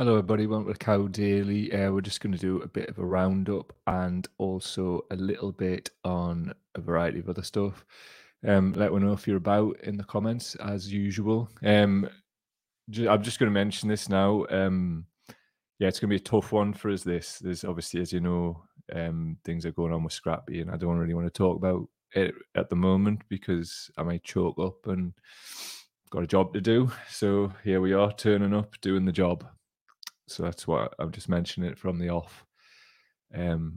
Hello everybody, welcome to Cow Daily. We're just going to do a bit of a roundup and also a little bit on a variety of other stuff. Let me know if you're about in the comments as usual. I'm just going to mention this now. It's going to be a tough one for us this. There's obviously, as you know, things are going on with Scrappy and I don't really want to talk about it at the moment because I might choke up and I've got a job to do. So here we are, turning up, doing the job. So that's why I'm just mentioning it from the off. It's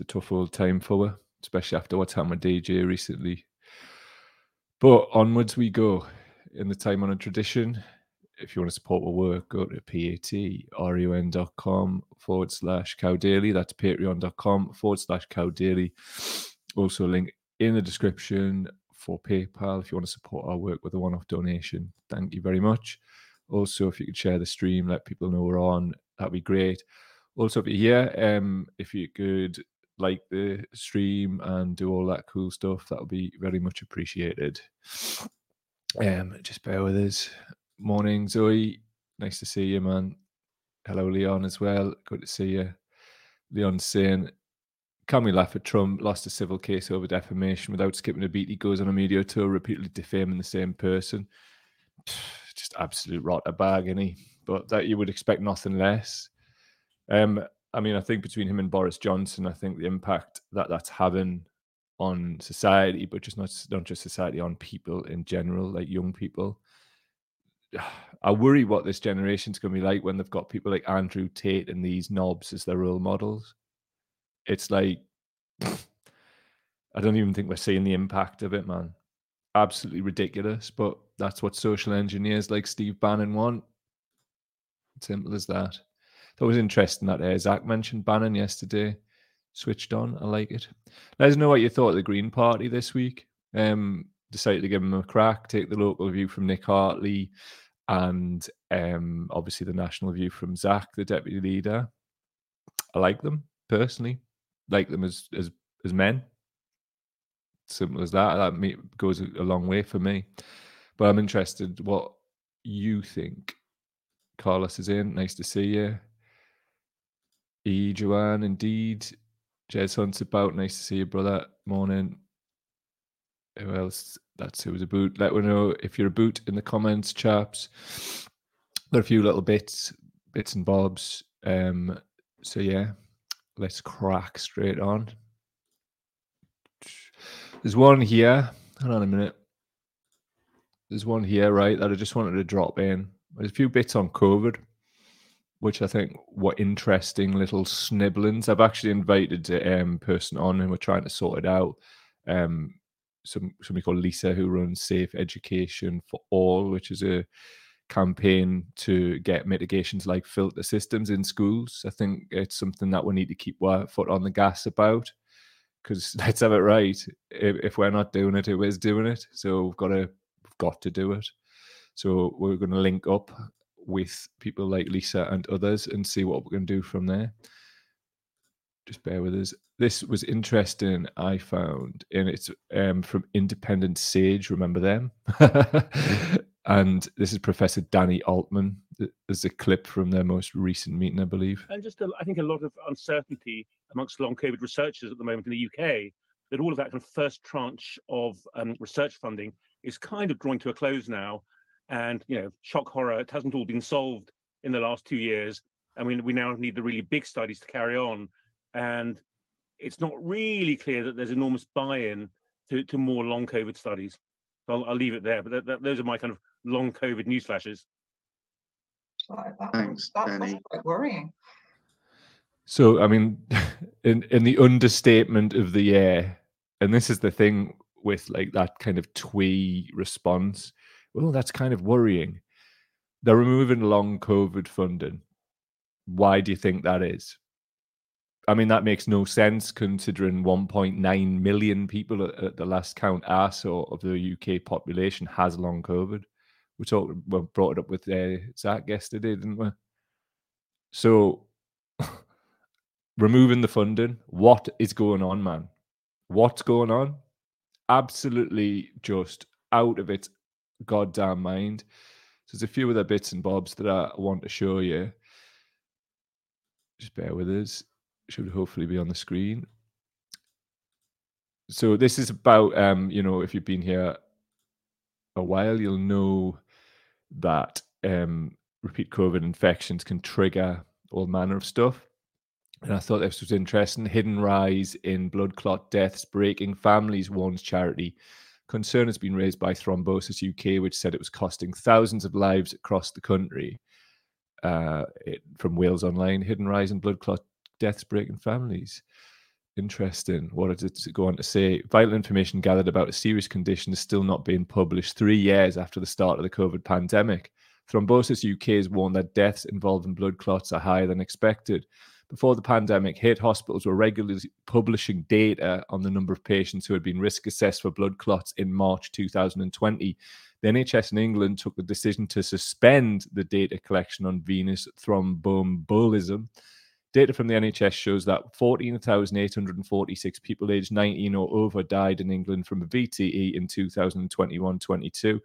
a tough old time for her, especially after what's happened with DJ recently. But onwards we go. In the time on a tradition, if you want to support our work, go to patreon.com/cowdaily. That's patreon.com/cowdaily. Also link in the description for PayPal if you want to support our work with a one-off donation. Thank you very much. Also, if you could share the stream, let people know we're on, that'd be great. Also, if you're here, if you could like the stream and do all that cool stuff, that would be very much appreciated. Just bear with us. Morning, Zoe. Nice to see you, man. Hello, Leon, as well. Good to see you. Leon's saying, can we laugh at Trump? Lost a civil case over defamation without skipping a beat. He goes on a media tour repeatedly defaming the same person. Just absolute rotter bag, isn't he? But that you would expect nothing less. I think between him and Boris Johnson, I think the impact that that's having on society, but just not just society, on people in general, like young people. I worry what this generation's going to be like when they've got people like Andrew Tate and these knobs as their role models. It's like, I don't even think we're seeing the impact of it, man. Absolutely ridiculous, but that's what social engineers like Steve Bannon want. Simple as that. That was interesting that Zach mentioned Bannon yesterday. Switched on. I like it. Let us know what you thought of the Green Party this week. Decided to give them a crack. Take the local view from Nick Hartley and obviously the national view from Zach, the deputy leader. I like them personally. Like them as men. Simple as that. That goes a long way for me. But I'm interested what you think. Carlos is in. Nice to see you. E. Joanne, indeed. Jez Hunt's about. Nice to see you, brother. Morning. Who else? That's who was a boot. Let me know if you're a boot in the comments, chaps. There are a few little bits and bobs. Let's crack straight on. There's one here. Hang on a minute. There's one here, right, that I just wanted to drop in. There's a few bits on COVID, which I think were interesting little snibblings. I've actually invited a person on and we're trying to sort it out. Somebody called Lisa, who runs Safe Education for All, which is a campaign to get mitigations like filter systems in schools. I think it's something that we need to keep our foot on the gas about. Because let's have it right. If we're not doing it, who is doing it? So we've got to do it. So we're going to link up with people like Lisa and others and see what we can do from there. Just bear with us. This was interesting, I found, and it's from Independent Sage. Remember them? And this is Professor Danny Altman. There's a clip from their most recent meeting, I believe. And I think a lot of uncertainty amongst long COVID researchers at the moment in the UK, that all of that kind of first tranche of research funding is kind of drawing to a close now. And, shock, horror, it hasn't all been solved in the last 2 years. And we now need the really big studies to carry on. And it's not really clear that there's enormous buy-in to more long COVID studies. So I'll leave it there. But those are my kind of long COVID news flashes. Thanks, Danny. That's quite worrying. So, in the understatement of the year, and this is the thing with like that kind of twee response, well, that's kind of worrying. They're removing long COVID funding. Why do you think that is? That makes no sense considering 1.9 million people at the last count are so of the UK population has long COVID. We brought it up with Zach yesterday, didn't we? So, removing the funding, what is going on, man? What's going on? Absolutely just out of its goddamn mind. So there's a few other bits and bobs that I want to show you. Just bear with us. Should hopefully be on the screen. So this is about, you know, if you've been here a while, you'll know that repeat COVID infections can trigger all manner of stuff. And I thought this was interesting. Hidden rise in blood clot deaths, breaking families, warns charity. Concern has been raised by Thrombosis UK, which said it was costing thousands of lives across the country. From Wales Online, hidden rise in blood clot deaths, breaking families. Interesting. What does it go on to say? Vital information gathered about a serious condition is still not being published 3 years after the start of the COVID pandemic. Thrombosis UK has warned that deaths involving blood clots are higher than expected. Before the pandemic hit, hospitals were regularly publishing data on the number of patients who had been risk assessed for blood clots in March 2020. The NHS in England took the decision to suspend the data collection on venous thromboembolism. Data from the NHS shows that 14,846 people aged 19 or over died in England from a VTE in 2021-22. In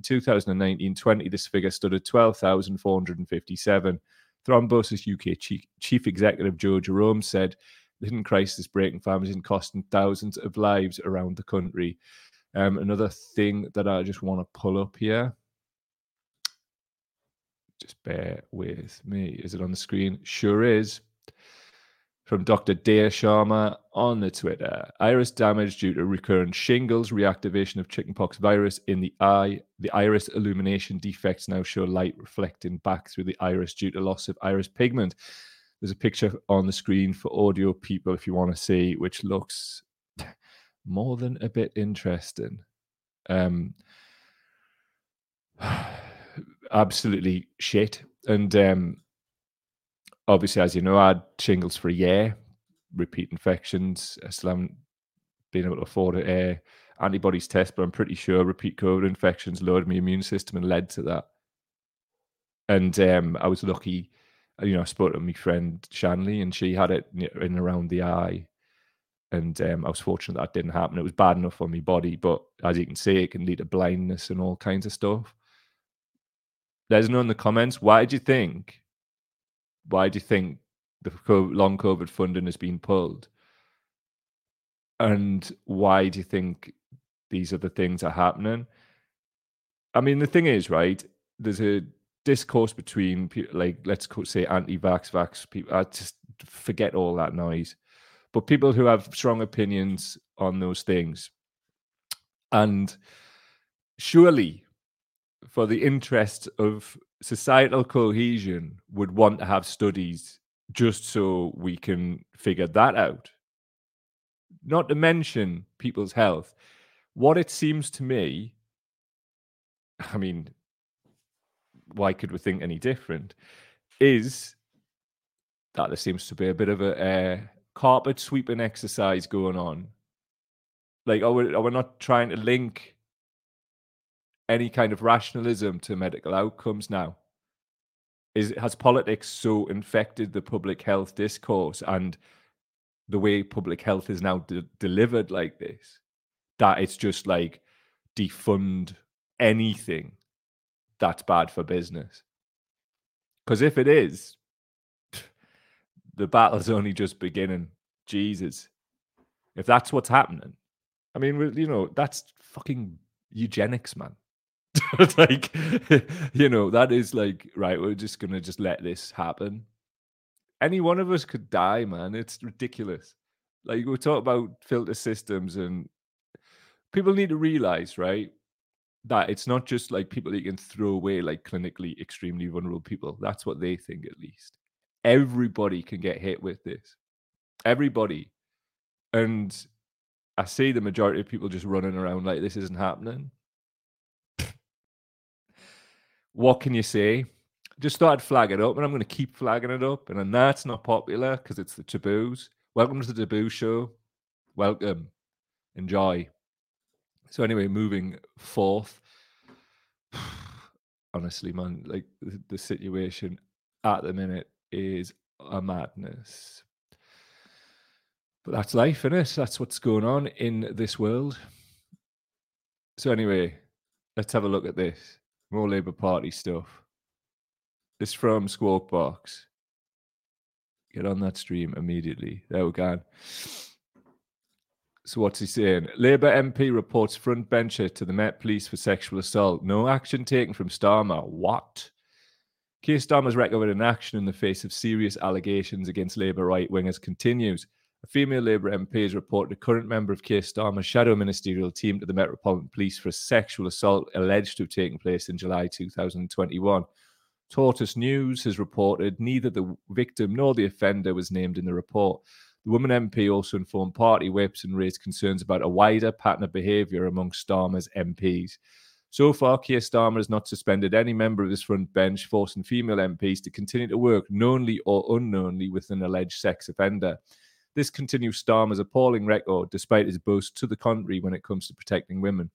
2019-20, this figure stood at 12,457. Thrombosis UK Chief Executive Joe Jerome said the hidden crisis breaking families and costing thousands of lives around the country. Another thing that I just want to pull up here, just bear with me. Is it on the screen? Sure is. From Dr. Daya Sharma on the Twitter. Iris damage due to recurrent shingles, reactivation of chickenpox virus in the eye. The iris illumination defects now show light reflecting back through the iris due to loss of iris pigment. There's a picture on the screen for audio people if you want to see, which looks more than a bit interesting. Absolutely shit. And obviously, as you know, I had shingles for a year, repeat infections. I still haven't been able to afford an antibodies test, but I'm pretty sure repeat COVID infections lowered my immune system and led to that. And I was lucky, you know, I spoke to my friend Shanley and she had it in around the eye. And I was fortunate that didn't happen. It was bad enough for my body, but as you can see, it can lead to blindness and all kinds of stuff. There's no in the comments. Why do you think the long COVID funding has been pulled? And why do you think these other things are happening? I mean, the thing is, right, there's a discourse between people, like, let's say anti-vax, vax people. I just forget all that noise. But people who have strong opinions on those things. And surely, for the interests of societal cohesion, would want to have studies just so we can figure that out. Not to mention people's health. What it seems to me, I mean, why could we think any different, is that there seems to be a bit of a carpet sweeping exercise going on. Like, we're not trying to link any kind of rationalism to medical outcomes now. Has politics so infected the public health discourse and the way public health is now delivered like this, that it's just like defund anything that's bad for business? Because if it is, the battle's only just beginning. Jesus. If that's what's happening, I mean, you know, that's fucking eugenics, man. Like, you know, that is like, right, we're just going to just let this happen. Any one of us could die, man. It's ridiculous. Like, we talk about filter systems, and people need to realize, right, that it's not just like people you can throw away, like clinically extremely vulnerable people. That's what they think, at least. Everybody can get hit with this. Everybody. And I see the majority of people just running around like this isn't happening. What can you say? Just started flagging it up, and I'm going to keep flagging it up. And I know it's not popular because it's the taboos. Welcome to the Taboo Show. Welcome. Enjoy. So anyway, moving forth. Honestly, man, like the situation at the minute is a madness. But that's life, innit? That's what's going on in this world. So anyway, let's have a look at this. More Labour Party stuff. This from Squawk Box. Get on that stream immediately. There we go. So what's he saying? Labour MP reports frontbencher to the Met Police for sexual assault. No action taken from Starmer. What? Keir Starmer's record of inaction in the face of serious allegations against Labour right-wingers continues. A female Labour MP has reported a current member of Keir Starmer's shadow ministerial team to the Metropolitan Police for a sexual assault alleged to have taken place in July 2021. Tortoise News has reported neither the victim nor the offender was named in the report. The woman MP also informed party whips and raised concerns about a wider pattern of behaviour among Starmer's MPs. So far, Keir Starmer has not suspended any member of his front bench, forcing female MPs to continue to work knowingly or unknowingly with an alleged sex offender. This continues Starmer's appalling record, despite his boast to the contrary when it comes to protecting women.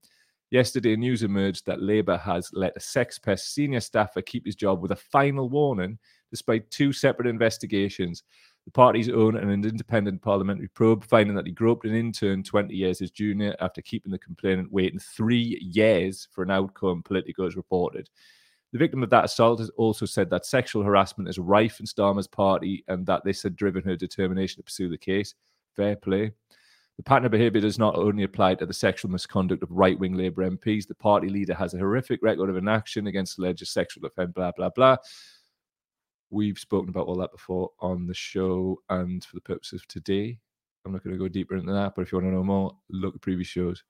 Yesterday, news emerged that Labour has let a sex pest senior staffer keep his job with a final warning, despite two separate investigations. The party's own and an independent parliamentary probe finding that he groped an intern 20 years his junior after keeping the complainant waiting 3 years for an outcome, Politico has reported. The victim of that assault has also said that sexual harassment is rife in Starmer's party and that this had driven her determination to pursue the case. Fair play. The pattern of behaviour does not only apply to the sexual misconduct of right-wing Labour MPs. The party leader has a horrific record of inaction against alleged sexual offence, blah, blah, blah. We've spoken about all that before on the show, and for the purposes of today, I'm not going to go deeper into that, but if you want to know more, look at previous shows.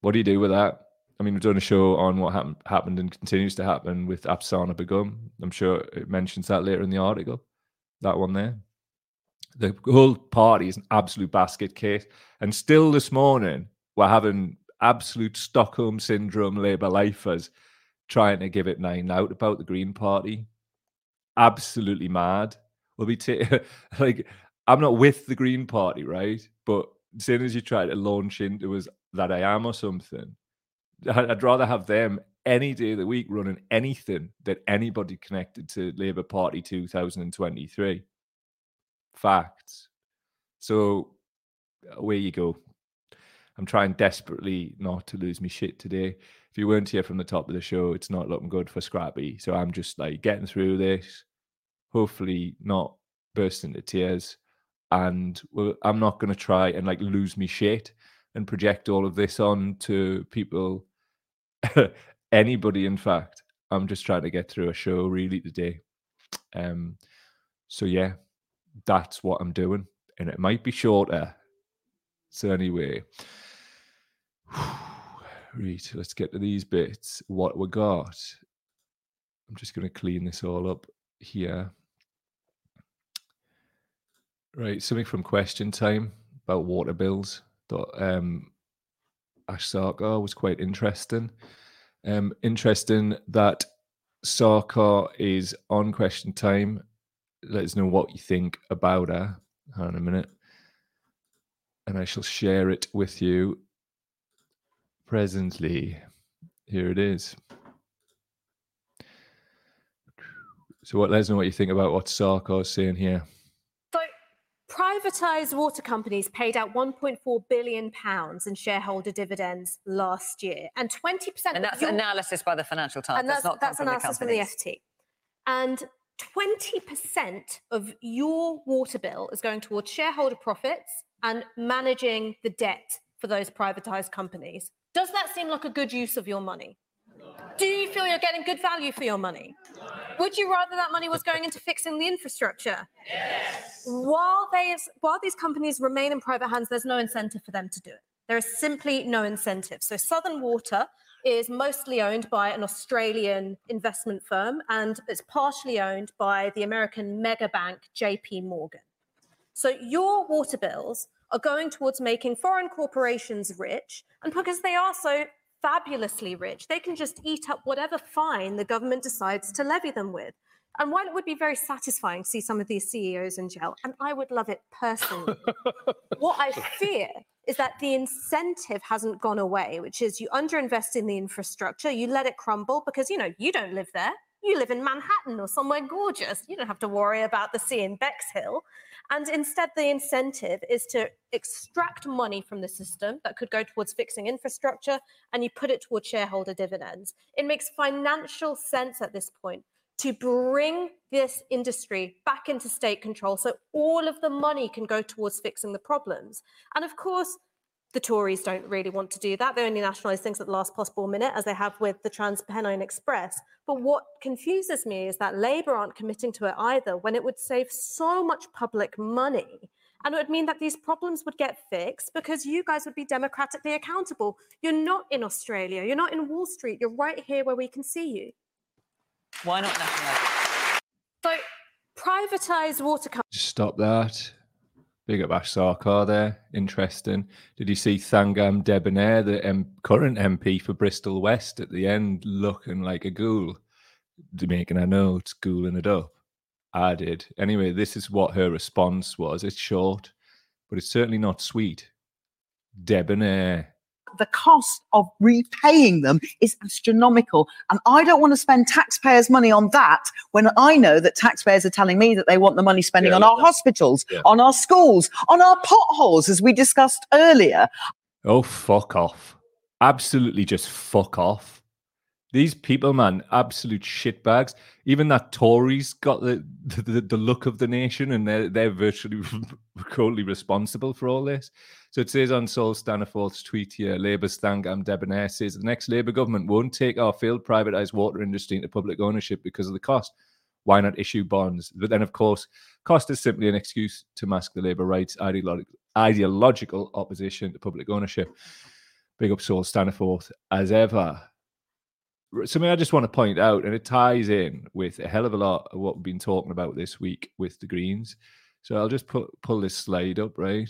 What do you do with that? I mean, we've done a show on what happened and continues to happen with Apsana Begum. I'm sure it mentions that later in the article, that one there. The whole party is an absolute basket case. And still this morning, we're having absolute Stockholm Syndrome Labour lifers trying to give it nine out about the Green Party. Absolutely mad. We'll be like, I'm not with the Green Party, right? But as soon as you try to launch into us that I am or something, I'd rather have them any day of the week running anything than anybody connected to Labour Party 2023. Facts. So away you go. I'm trying desperately not to lose my shit today. If you weren't here from the top of the show, it's not looking good for Scrappy. So I'm just like getting through this, hopefully not burst into tears. And well, I'm not going to try and like lose me shit and project all of this on to people, anybody, in fact. I'm just trying to get through a show really today. So yeah, that's what I'm doing. And it might be shorter. So anyway, right, let's get to these bits. What we got? I'm just going to clean this all up here. Right, something from Question Time about water bills. Ash Sarkar was quite interesting. Interesting that Sarkar is on Question Time. Let us know what you think about her. Hang on a minute. And I shall share it with you presently. Here it is. So let us know what you think about what Sarkar's saying here. So privatised water companies paid out £1.4 billion in shareholder dividends last year. And 20%... And that's analysis by the Financial Times. And that's analysis from the FT. And 20% of your water bill is going towards shareholder profits and managing the debt for those privatised companies. Does that seem like a good use of your money? Do you feel you're getting good value for your money? Would you rather that money was going into fixing the infrastructure? Yes. While these companies remain in private hands, there's no incentive for them to do it. There is simply no incentive. So Southern Water is mostly owned by an Australian investment firm, and it's partially owned by the American mega bank JP Morgan. So your water bills are going towards making foreign corporations rich, and because they are so fabulously rich, they can just eat up whatever fine the government decides to levy them with. And while it would be very satisfying to see some of these CEOs in jail, and I would love it personally, what I fear is that the incentive hasn't gone away, which is you underinvest in the infrastructure, you let it crumble because, you know, you don't live there. You live in Manhattan or somewhere gorgeous. You don't have to worry about the sea in Bexhill. And instead, the incentive is to extract money from the system that could go towards fixing infrastructure, and you put it towards shareholder dividends. It makes financial sense at this point to bring this industry back into state control so all of the money can go towards fixing the problems. And of course, the Tories don't really want to do that. They only nationalise things at the last possible minute, as they have with the Trans-Pennine Express. But what confuses me is that Labour aren't committing to it either, when it would save so much public money. And it would mean that these problems would get fixed because you guys would be democratically accountable. You're not in Australia. You're not in Wall Street. You're right here where we can see you. Why not nationalise? So, privatise water companies. Stop that. Big up Ash Sarkar there. Interesting. Did you see Thangam Debbonaire, the current MP for Bristol West, at the end looking like a ghoul? Jamaican, I know, it's ghouling it up. I did. Anyway, this is what her response was. It's short, but it's certainly not sweet. Debbonaire. The cost of repaying them is astronomical. And I don't want to spend taxpayers' money on that when I know that taxpayers are telling me that they want the money spending on our hospitals, on our schools, on our potholes, as we discussed earlier. Oh, fuck off. Absolutely just fuck off. These people, man, absolute shitbags. Even that Tories got the look of the nation, and they're virtually wholly responsible for all this. So it says on Sol Staniforth's tweet here, Labour's Thangam Debbonaire says the next Labour government won't take our failed privatised water industry into public ownership because of the cost. Why not issue bonds? But then, of course, cost is simply an excuse to mask the Labour rights ideological opposition to public ownership. Big up Sol Staniforth as ever. Something I just want to point out, and it ties in with a hell of a lot of what we've been talking about this week with the Greens. So I'll just pull this slide up, right?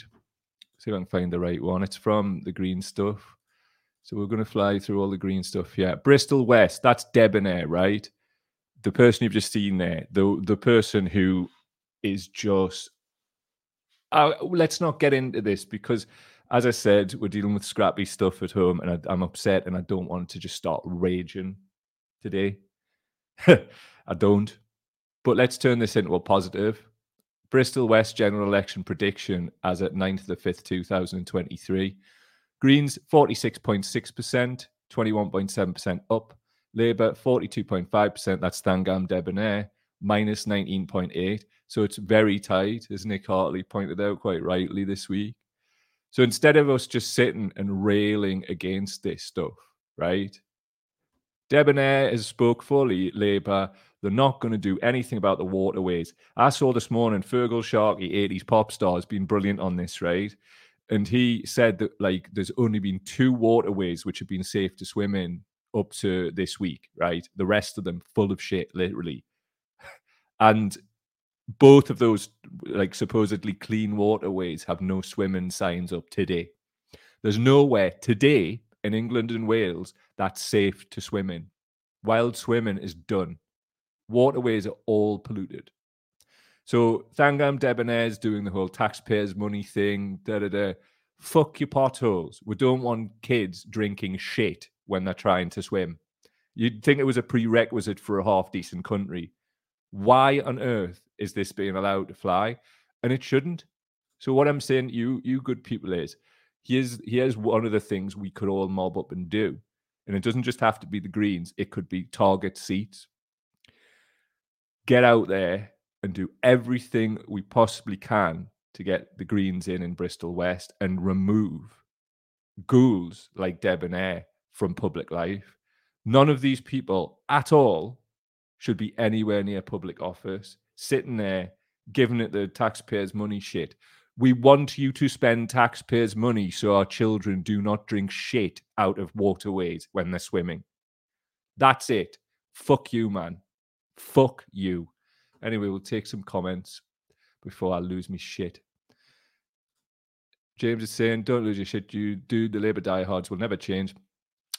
See if I can find the right one. It's from the Green stuff. So we're going to fly through all the Green stuff. Yeah, Bristol West, that's Debbonaire, right? The person you've just seen there, the person who is just... let's not get into this because... As I said, we're dealing with scrappy stuff at home, and I'm upset, and I don't want to just start raging today. I don't. But let's turn this into a positive. Bristol West general election prediction as at 9th of the 5th, 2023. Greens, 46.6%, 21.7% up. Labour, 42.5%, that's Thangam Debbonaire, minus 19.8%. So it's very tight, as Nick Hartley pointed out quite rightly this week. So instead of us just sitting and railing against this stuff, right? Debbonaire has spoke fully, Labour. They're not going to do anything about the waterways. I saw this morning Fergal Sharkey, 80s pop star, has been brilliant on this, right? And he said that, like, there's only been 2 waterways which have been safe to swim in up to this week, right? The rest of them full of shit, literally. And both of those, like, supposedly clean waterways have no swimming signs up today. There's nowhere today in England and Wales that's safe to swim in. Wild swimming is done. Waterways are all polluted. So Thangam Debbonaire's doing the whole taxpayers' money thing, da-da-da. Fuck your potholes. We don't want kids drinking shit when they're trying to swim. You'd think it was a prerequisite for a half-decent country. Why on earth is this being allowed to fly? And it shouldn't. So what I'm saying to you good people is, here's one of the things we could all mob up and do. And it doesn't just have to be the Greens. It could be target seats. Get out there and do everything we possibly can to get the Greens in Bristol West and remove ghouls like Debbonaire from public life. None of these people at all should be anywhere near public office, sitting there, giving it the taxpayers' money shit. We want you to spend taxpayers' money so our children do not drink shit out of waterways when they're swimming. That's it. Fuck you, man. Fuck you. Anyway, we'll take some comments before I lose my shit. James is saying, don't lose your shit, you dude. The Labour diehards will never change.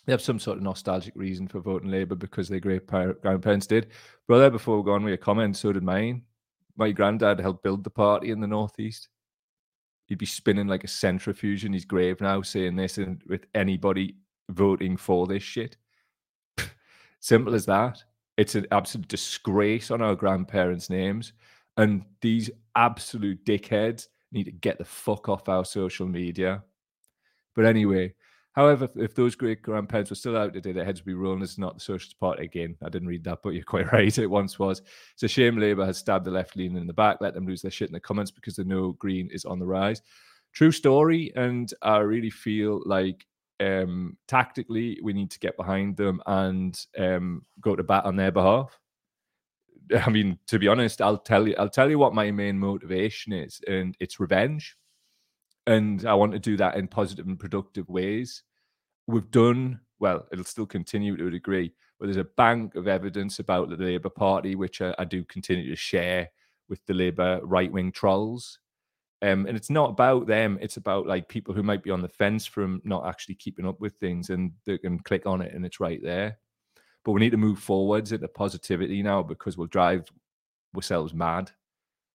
They have some sort of nostalgic reason for voting Labour because their great-grandparents did. Brother, before we go on with your comment, so did mine. My granddad helped build the party in the Northeast. He'd be spinning like a centrifuge in his grave now, saying this, and with anybody voting for this shit. Simple as that. It's an absolute disgrace on our grandparents' names. And these absolute dickheads need to get the fuck off our social media. But anyway, however, if those great grandparents were still out today, their heads would be rolling. It's not the Socialist Party again. I didn't read that, but you're quite right. It once was. It's a shame Labour has stabbed the left leaning in the back. Let them lose their shit in the comments because the no green is on the rise. True story. And I really feel like tactically we need to get behind them and go to bat on their behalf. I mean, to be honest, I'll tell you what my main motivation is, and it's revenge. And I want to do that in positive and productive ways. We've done, well, it'll still continue to a degree, but there's a bank of evidence about the Labour Party, which I do continue to share with the Labour right-wing trolls. And it's not about them. It's about like people who might be on the fence from not actually keeping up with things, and they can click on it and it's right there. But we need to move forwards into positivity now because we'll drive ourselves mad.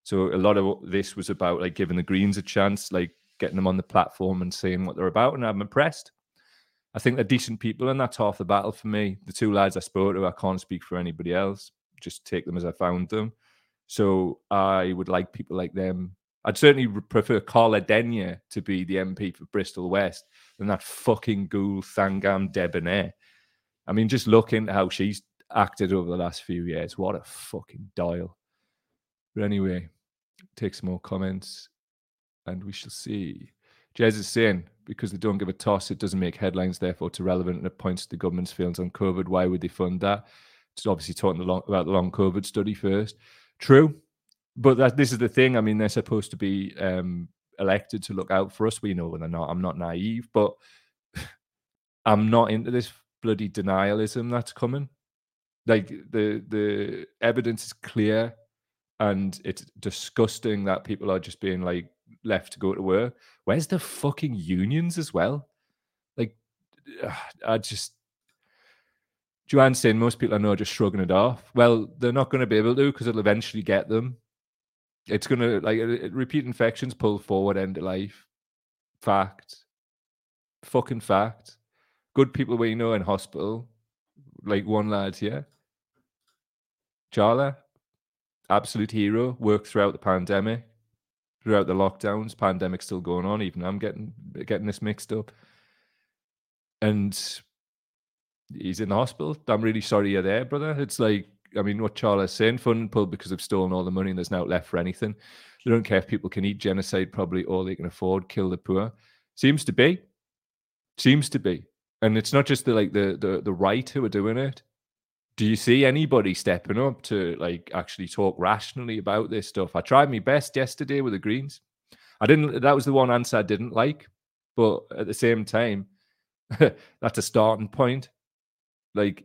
So a lot of this was about like giving the Greens a chance, like getting them on the platform and seeing what they're about. And I'm impressed. I think they're decent people, and that's half the battle for me. The two lads I spoke to, I can't speak for anybody else. Just take them as I found them. So I would like people like them. I'd certainly prefer Carla Denyer to be the MP for Bristol West than that fucking ghoul Thangam Debbonaire. I mean, just look into how she's acted over the last few years. What a fucking dial. But anyway, take some more comments and we shall see. Jez is saying, because they don't give a toss, it doesn't make headlines, therefore it's irrelevant, and it points to the government's feelings on COVID. Why would they fund that? It's obviously talking about the long COVID study first. True. But this is the thing. I mean, they're supposed to be elected to look out for us. We know when they're not. I'm not naive, but I'm not into this bloody denialism that's coming. Like, the evidence is clear, and it's disgusting that people are just being like left to go to work. Where's the fucking unions as well? Like, Joanne's saying most people I know are just shrugging it off. Well, they're not going to be able to, because it'll eventually get them. It's going to, like, repeat infections pull forward end of life. Fact. Fucking fact. Good people we know in hospital, like one lad here. Charla, absolute hero, worked throughout the pandemic, throughout the lockdowns. Pandemic's still going on. Even I'm getting this mixed up. And he's in the hospital. I'm really sorry you're there, brother. It's like, I mean, what Charla's saying, funding pulled because they've stolen all the money and there's no left for anything. They don't care if people can eat, genocide probably all they can afford, kill the poor. Seems to be. And it's not just the right who are doing it. Do you see anybody stepping up to like actually talk rationally about this stuff? I tried my best yesterday with the Greens. That was the one answer I didn't like, but at the same time, that's a starting point. Like,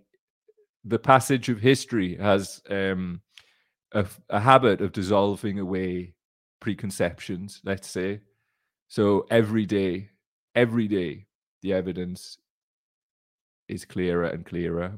the passage of history has a habit of dissolving away preconceptions, let's say. So every day, the evidence is clearer and clearer.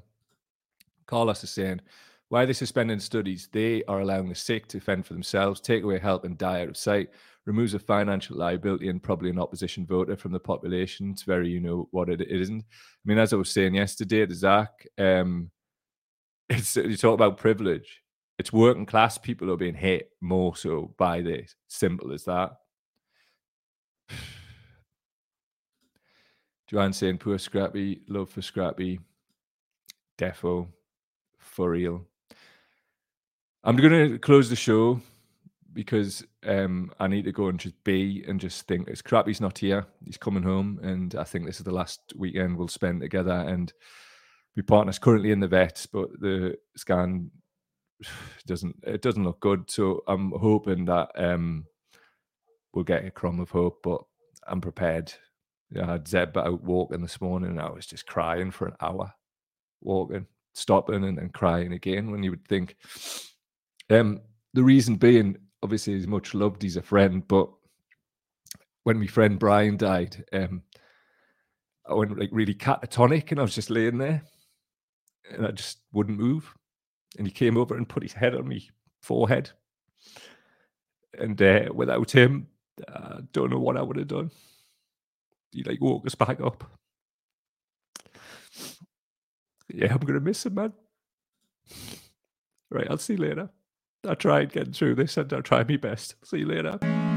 Carlos is saying, why are they suspending studies? They are allowing the sick to fend for themselves, take away help and die out of sight. Removes a financial liability and probably an opposition voter from the population. It's very, you know what it isn't. I mean, as I was saying yesterday to Zach, you talk about privilege. It's working class people are being hit more so by this. Simple as that. Joanne saying, poor Scrappy, love for Scrappy. Defo, for real. I'm going to close the show because I need to go and just be and just think. It's Scrappy's not here. He's coming home. And I think this is the last weekend we'll spend together. And my partner's currently in the vets, but the scan doesn't look good. So I'm hoping that we'll get a crumb of hope, but I'm prepared. I had Zeb out walking this morning, and I was just crying for an hour, walking, stopping, and then crying again, when you would think. The reason being, obviously, he's much loved, he's a friend, but when my friend Brian died, I went like really catatonic, and I was just laying there, and I just wouldn't move. And he came over and put his head on my forehead. And without him, I don't know what I would have done. He like woke us back up. Yeah, I'm going to miss him, man. Right, I'll see you later. I tried getting through this and I'll try my best. See you later.